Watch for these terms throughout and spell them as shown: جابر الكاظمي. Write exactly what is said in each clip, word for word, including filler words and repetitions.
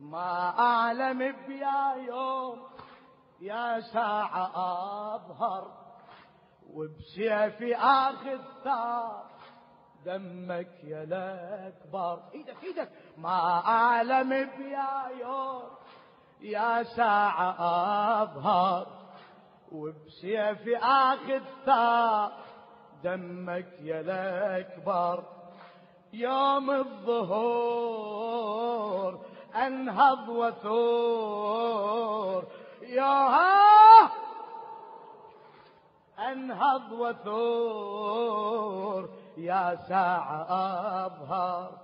ما أعلم بيا يوم يا ساعة أظهر وبسيفي آخذ ثار دمك يا الأكبر. إيدك إيدك ما أعلم بيا يوم يا ساعة أظهر وبسيفي آخذ ثار دمك يا الأكبر. يوم الظهور انهض وثور ياها انهض وثور يا ساعة أظهر.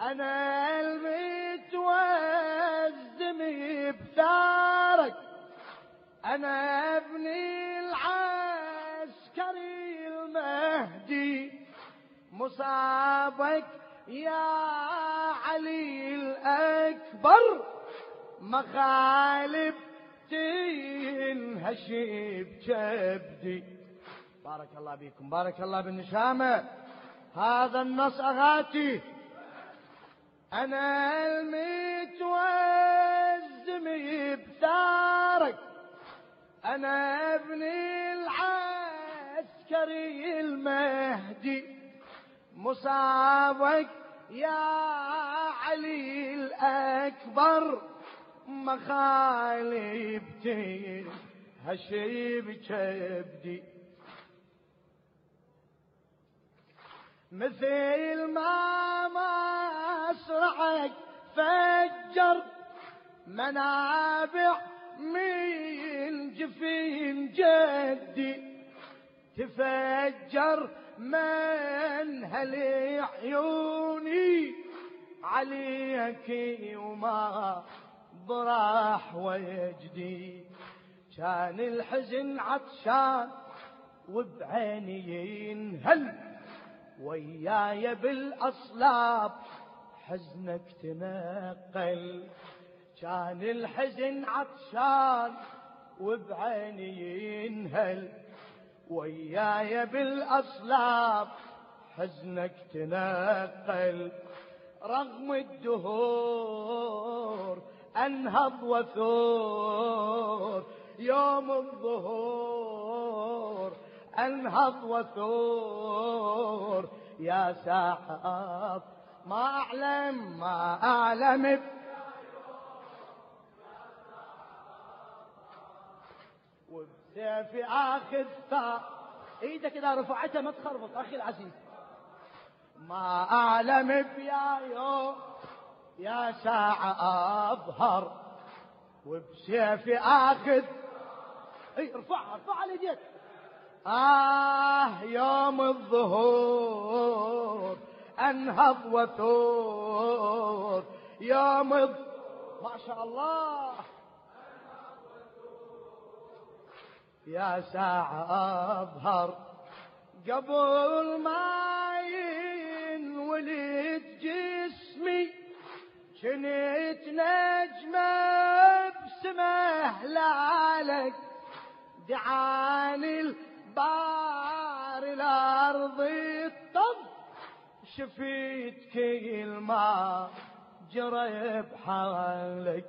انا المتوزمي بثارك انا ابني العسكري المهدي مصابك يا علي الأكبر. مغالب تنهش بجبدي. بارك الله بكم، بارك الله بالنشامة. هذا النص أغاتي. أنا المتوزمي بثارك أنا ابني العسكري المهدي مصابك يا علي الأكبر. مخالبتي هشي بكبدي مثل ما مصرعك فجر منابع من جفين جدي تفجر من هلي عيوني عليك وما ضراح ويجدي. كان الحزن عطشان وبعيني ينهل وياي بالأصلاب حزنك تنقل. كان الحزن عطشان وبعيني ينهل وياي بالأصلاب حزنك تنقل. رغم الدهور أنهض وثور يوم الظهور أنهض وثور يا ساعة. ما أعلم ما أعلم في آخذ ثار. ايدك اذا رفعتها ما تخربط اخي العزيز. ما اعلم بيا يوم يا ساعة اظهر وبسيفي آخذ. اي ارفعها ارفعها ليديك. اه يوم الظهور انهض وثور يوم الظهور ما شاء الله يا ساعة أظهر. قبل ما ينولد جسمي كنت نجمة بسما هلالك دعاني البار الأرض الطب شفيت كل ما جرى بحالك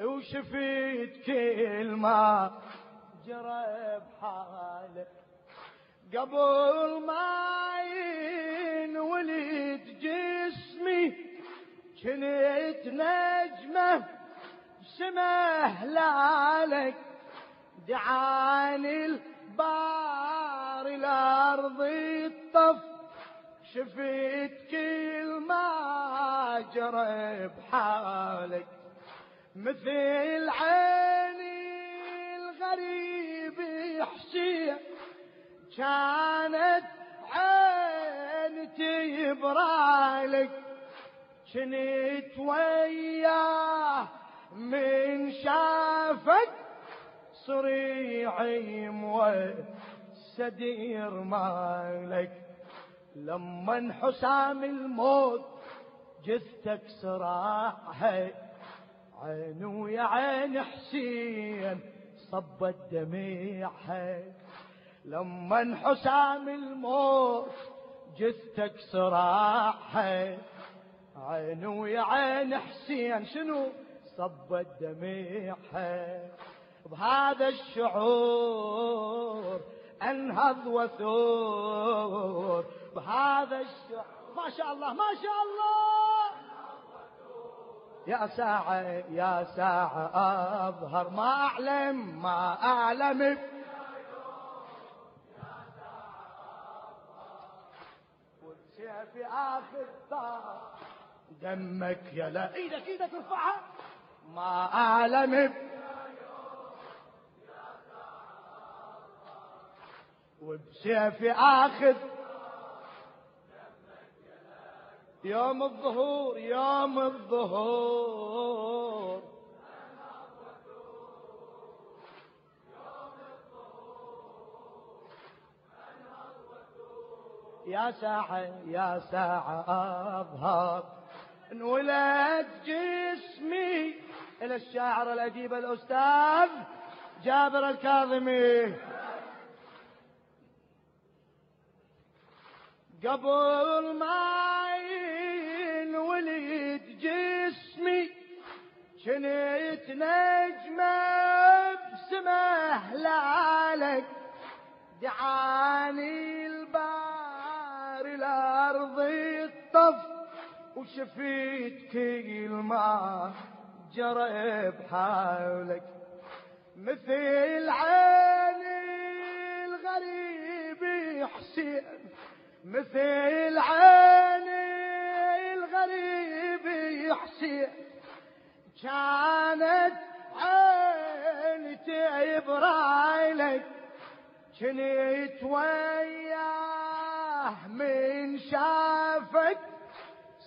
وشفيت كل ما جرى بحالك. قبل ما ينولد جسمي كنت نجمة بسما هلالك دعاني البار الأرض الطف شفيت كل ما جرى بحالك. مثل عيني غريب يحشي كانت عينتي برالك كنت وياه من شافك صريعي والسدير مالك. لما انحسام الموت جثتك صراعها عين ويا عين حسين صبت دميعها. لما انحسام الموت جثتك صراعها عين ويا عين حسين شنو صبت دميعها بهذا الشعور انهض وثور بهذا الشعور. ما شاء الله ما شاء الله يا ساعة يا ساعة اظهر ما اعلم ما اعلم في آخر طار دمك يا لا ايدك ايدك ارفعها ما أعلم وبسيفي آخذ يوم الظهور يوم الظهور يا ساعة يا ساعة أظهر انولد جسمي إلى الشاعر الأديب الأستاذ جابر الكاظمي. قبل ما ينولد جسمي كنت نجمة بسما هلالك دعاني البار الأرض الطف وشفيت كل ما جرى بحولك مثل عيني الغريب حسين مثل عيني الغريب حسين كانت عيني تعبر لك كنت وياه من شافك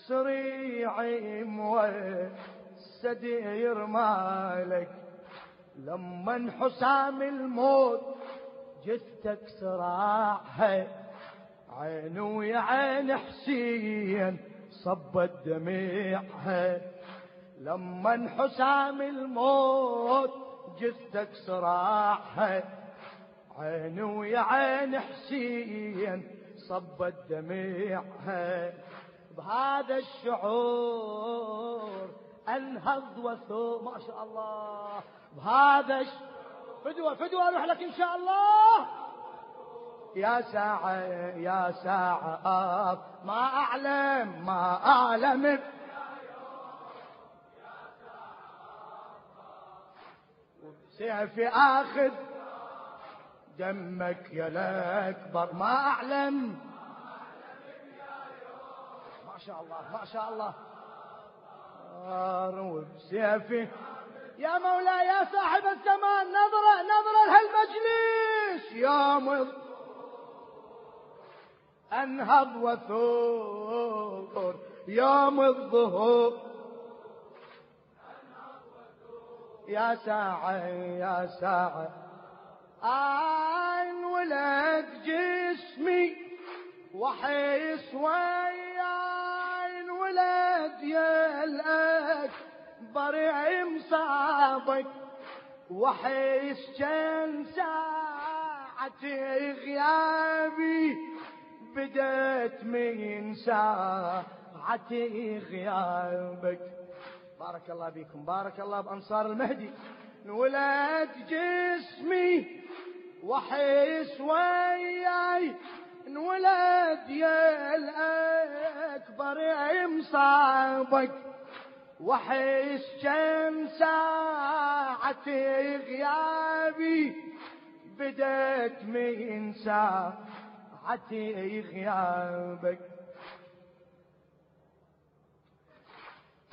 سريع والسدير مالك لما انحسام الموت جثتك صراحة عين ويا عين حسين صبت دميعها لما انحسام الموت جثتك صراحة عين ويا عين حسين صبت دميعها بهذا الشعور انهض وثور. ما شاء الله بهذا الشعور فدوه فدوه اروح لك ان شاء الله. يا ساعة يا ساعة ما اعلم ما اعلم وبسيفي اخذ دمك يا الاكبر ما اعلم. ما شاء الله ما شاء الله وبسيفي يا مولاي يا صاحب الزمان نظرة نظرة لهالمجلس يا مض انهض وثور يوم الظهور يا ساعة يا ساعة عين ولد جسمي وحيس وياين ولد يا الأكبر مصابك وحيس كان ساعة غيابي بدأت من ساعة غيابك. بارك الله بكم بارك الله بأنصار المهدي. انولد جسمي وحيس وياي انولد يا الأكبر مصابك وحيس كم ساعة غيابي بدأت من ساعة عتي غيابك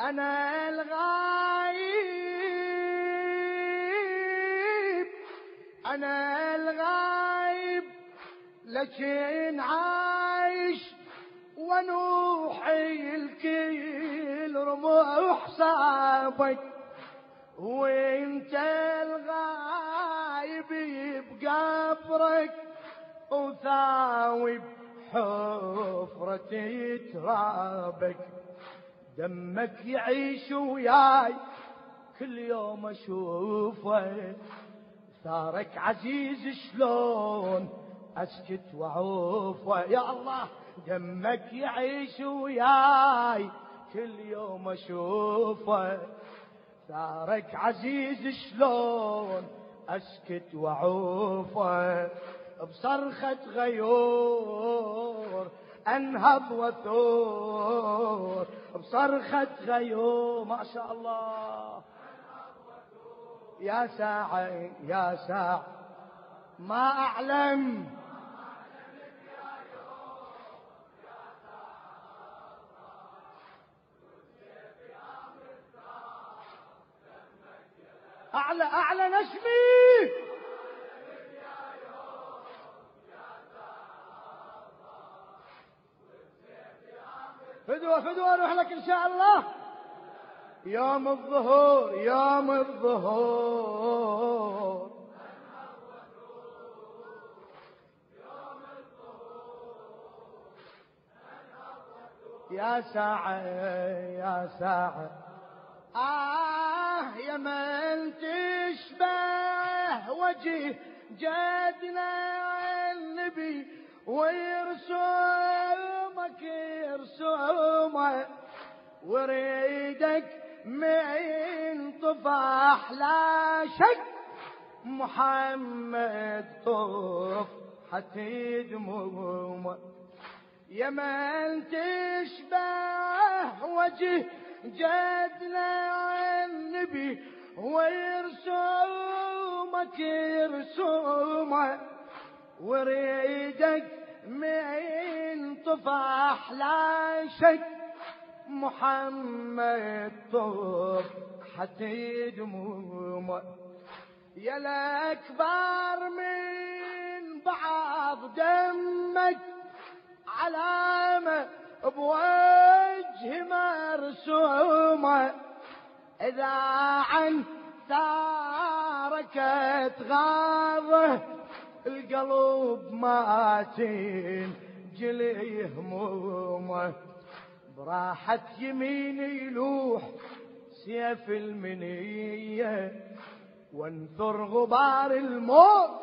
أنا الغايب أنا الغايب لكن عايش ونوحي الكل رموح صعبك وانت الغايب بقبرك وثاوب حفرتي ترابك دمك يعيش وياي كل يوم اشوفه ثارك عزيز شلون اسكت وعوفه. يا الله دمك يعيش وياي كل يوم اشوفه، ثارك عزيز شلون اسكت وعوفه، بصرخة غيور انهض وثور، بصرخة غيور ما شاء الله. يا ساعة يا ساعة ما اعلم أعلى أعلى نجمي فدوة فدوة أروح لك إن شاء الله. يوم الظهور يوم الظهور يا ساعة يا ساعة آه يا من تشبه وجه جدنا النبي ويرسومك يرسومك وريدك من طفح لا شك محمد طف حتى دمومه. يا من تشبه وجه جدنا النبي ويرسومك يرسومك وريدك من طفح لا شك محمد طب حتى دمومه. يا الأكبر من بعض دمك علامة بوجه مرسومة، إذا عن ثارك تغاضه القلب ما تنجلي همومه، براحة يمين يلوح سيف المنية وانثر غبار الموت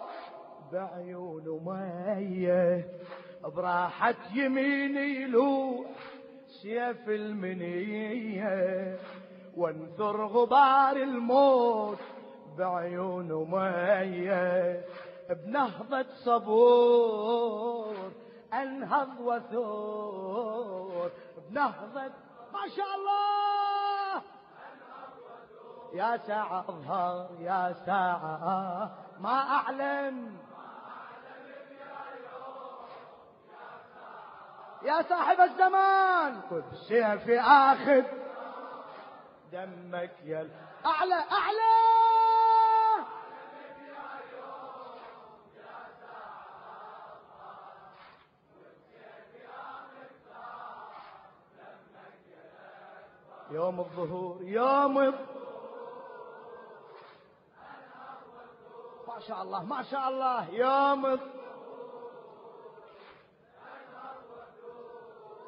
بعيون مية، براحة يمين يلوح سيف المنية وانثر غبار الموت بعيون مية، بنهضة صبور انهض وثور، بنهضة ما شاء الله. يا ساعة اظهر يا ساعة ما اعلم يا صاحب الزمان خذ سيف اخذ دمك يا اعلى اعلى يوم الظهور يوم ما شاء الله ما شاء الله يوم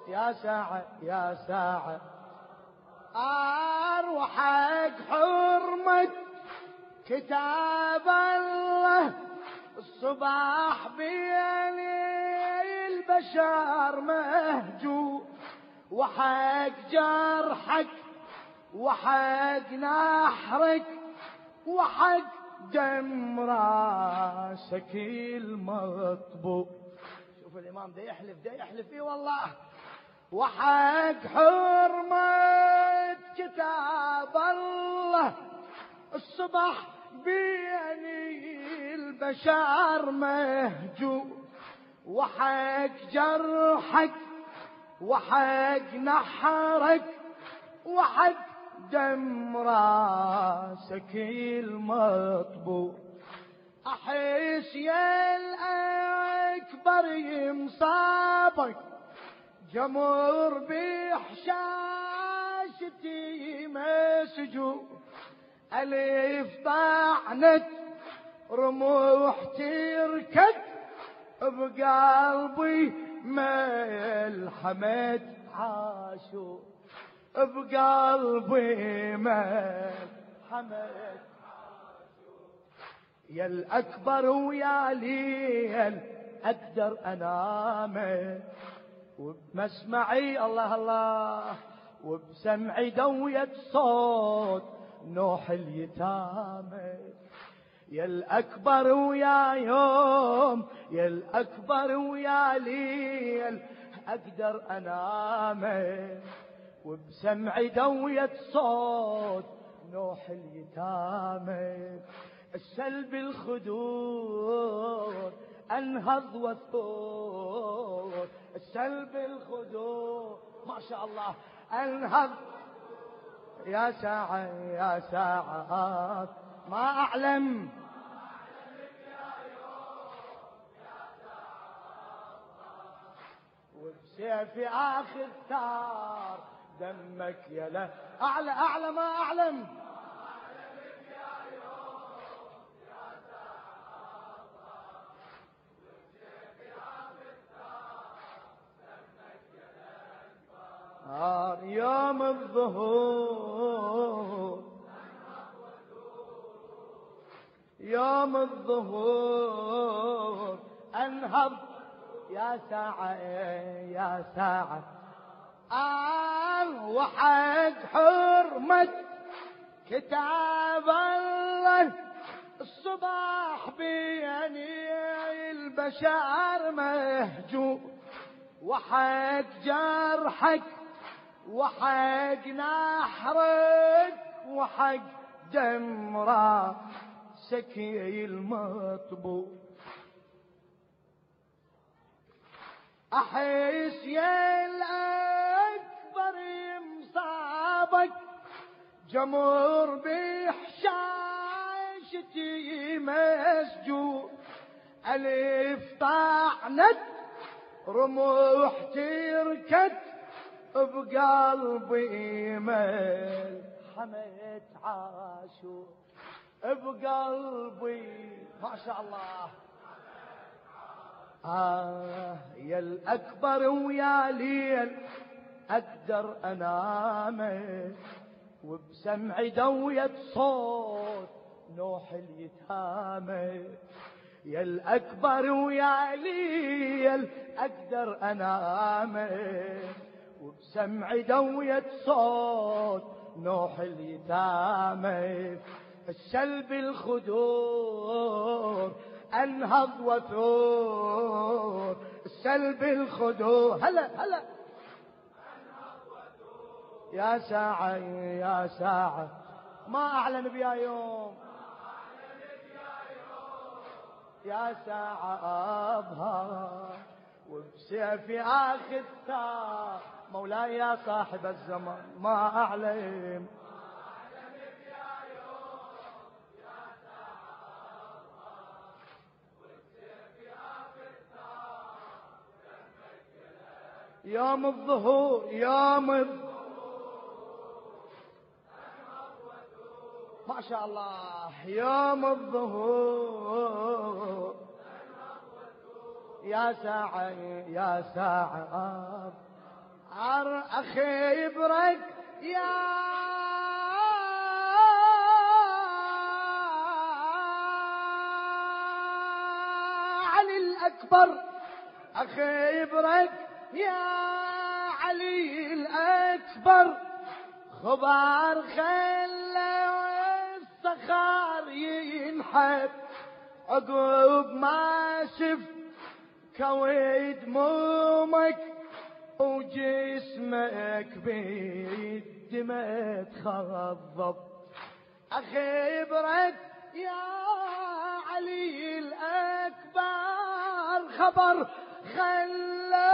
يا ساعة يا ساعة أروحك حرمة كتاب الله الصباح بين البشر مهجور، وحق جرحك وحق نحرك وحق دم راسك المطبوع. شوف الإمام ده يحلف ده يحلف إيه والله. وحق حرمة كتاب الله الصبح بين البشر مهجوع، وحق جرحك وحق نحرك وحق دم راسك المطبوع. أحس يا الأكبر يمصابك جمر بحشاشتي مسجون، ألف طعنت رموح تركت بقلبي ملحمة عاشور، بقلبي ملحمة عاشور. يا الأكبر ويا ليل أقدر أنامه وبمسمعي الله الله وبسمع دوية صوت نوح اليتامى. يا الأكبر ويا يوم، يا الأكبر ويا ليل، أقدر أنامي وبسمع دوية صوت نوح اليتامى. السلب الخدود أنهض والثور، السلب الخدود ما شاء الله أنهض. يا ساعة يا ساعات ما أعلم، وبسيفي آخذ ثار دمك يا له. أعلى أعلى ما أعلم. يوم الظهور، يوم الظهور أنهض. يا ساعة يا ساعة آه وحد حرمة كتاب الله. الصباح بيني البشر مهجوء، وحد جرحك وحق نحرك وحق دمرة سكي المطبوع. أحس يا الأكبر مصابك جمر بحشاشتي مسجون. ألف طعنت رموح تركت بقلبي مل حمد عاشور بقلبي. ما شاء الله. آه يا الأكبر ويا ليل أقدر أنامي وبسمع دوية صوت نوح اليتامى. يا الأكبر ويا ليل أقدر أنامي وبسمع دوية صوت نوح اليتامى. السلب الخدور أنهض وثور، السلب الخدور هلا هلا. يا ساعة يا ساعة ما أعلن بيا يوم، يا ساعة أظهر وبسيفي آخذ ثار مولاي يا صاحب الزمان. ما أعلم. يوم الظهور، يوم الظهور ما شاء الله. يوم الظهور يا ساعة يا ساعة عر أخيبرك. يا علي الأكبر أخيبرك، يا علي الأكبر خبار خلى الصخار ينحب. عقب ما شف كويد مومك وجسمك بالدماء تخضب. أخبرك يا علي الأكبر خبر خلى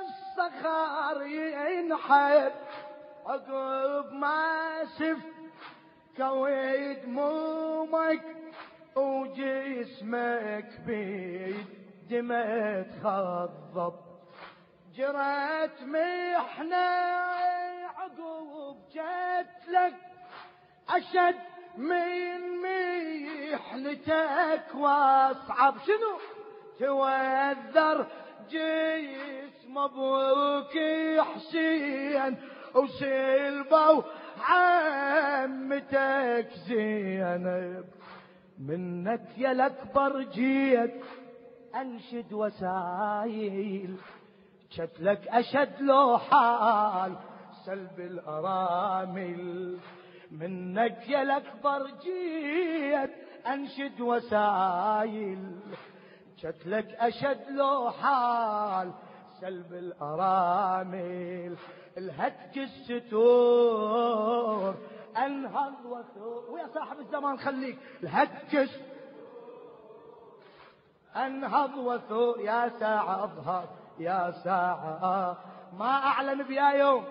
الصخار ينحب. عقب ما شف كويد مومك وجسمك بالدماء تخضب. جرت محنة عقوب جتلك أشد من محنتك واصعب. شنو توذر جسم أبوك حسين وسلبوا عمتك زينب. منك يا الأكبر جيت أنشد وسائل شتلك أشد لو حال سلب الأرامل منك يا الأكبر جيت أنشد وسائل شكلك أشد لو حال سلب الأرامل الهتك الستور أنهض وثور ويا صاحب الزمان خليك الهتك أنهض وثور يا ساعة أظهر يا ساعة ما أعلن بيا يوم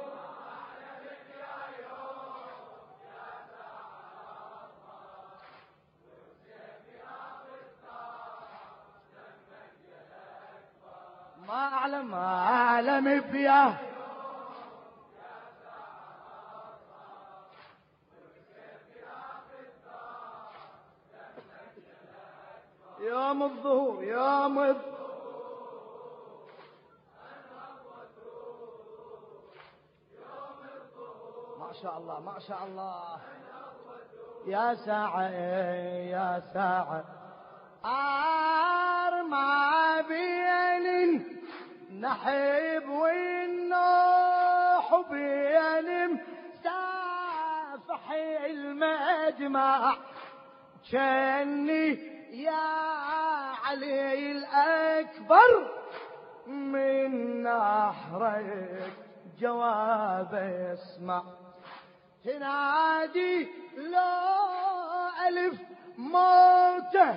ما أعلم ما أعلم بيا يوم الظهور يوم الظهور ما شاء الله ما شاء الله يا ساعة يا ساعة أرمى بين نحب والنوح بين مسافح المجمع جني يا علي الأكبر من نحرك جواب اسمع تنادي لا ألف موته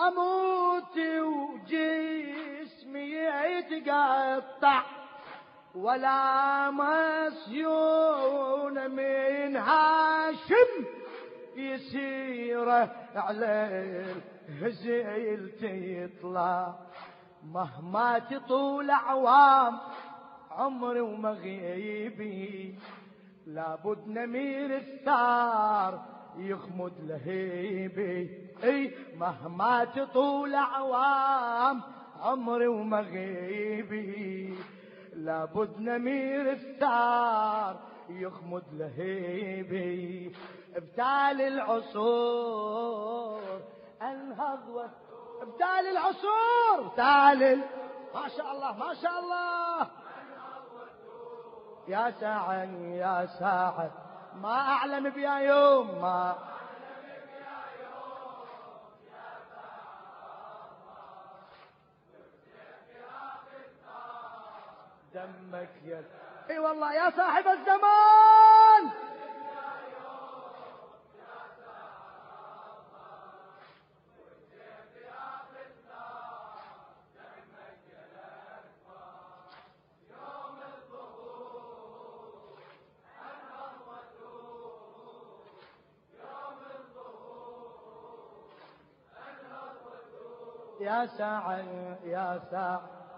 أموت وجسمي يتقطع ولا مسيون من هاشم يسيره عليه الهزيل تيطلع مهما تطول أعوام عمري ومغيبي لابد نمير الثار يخمد لهيبي اي مهما تطول اعوام عمري ومغيبي لابد نمير الثار يخمد لهيبي ابتال العصور انهض ابتال العصور ابتال ما شاء الله ما شاء الله يا ساعة يا ساعة ما أعلم بيا يوم ما دمك يا اي والله يا صاحب الزمان يا ساعة يا ساعة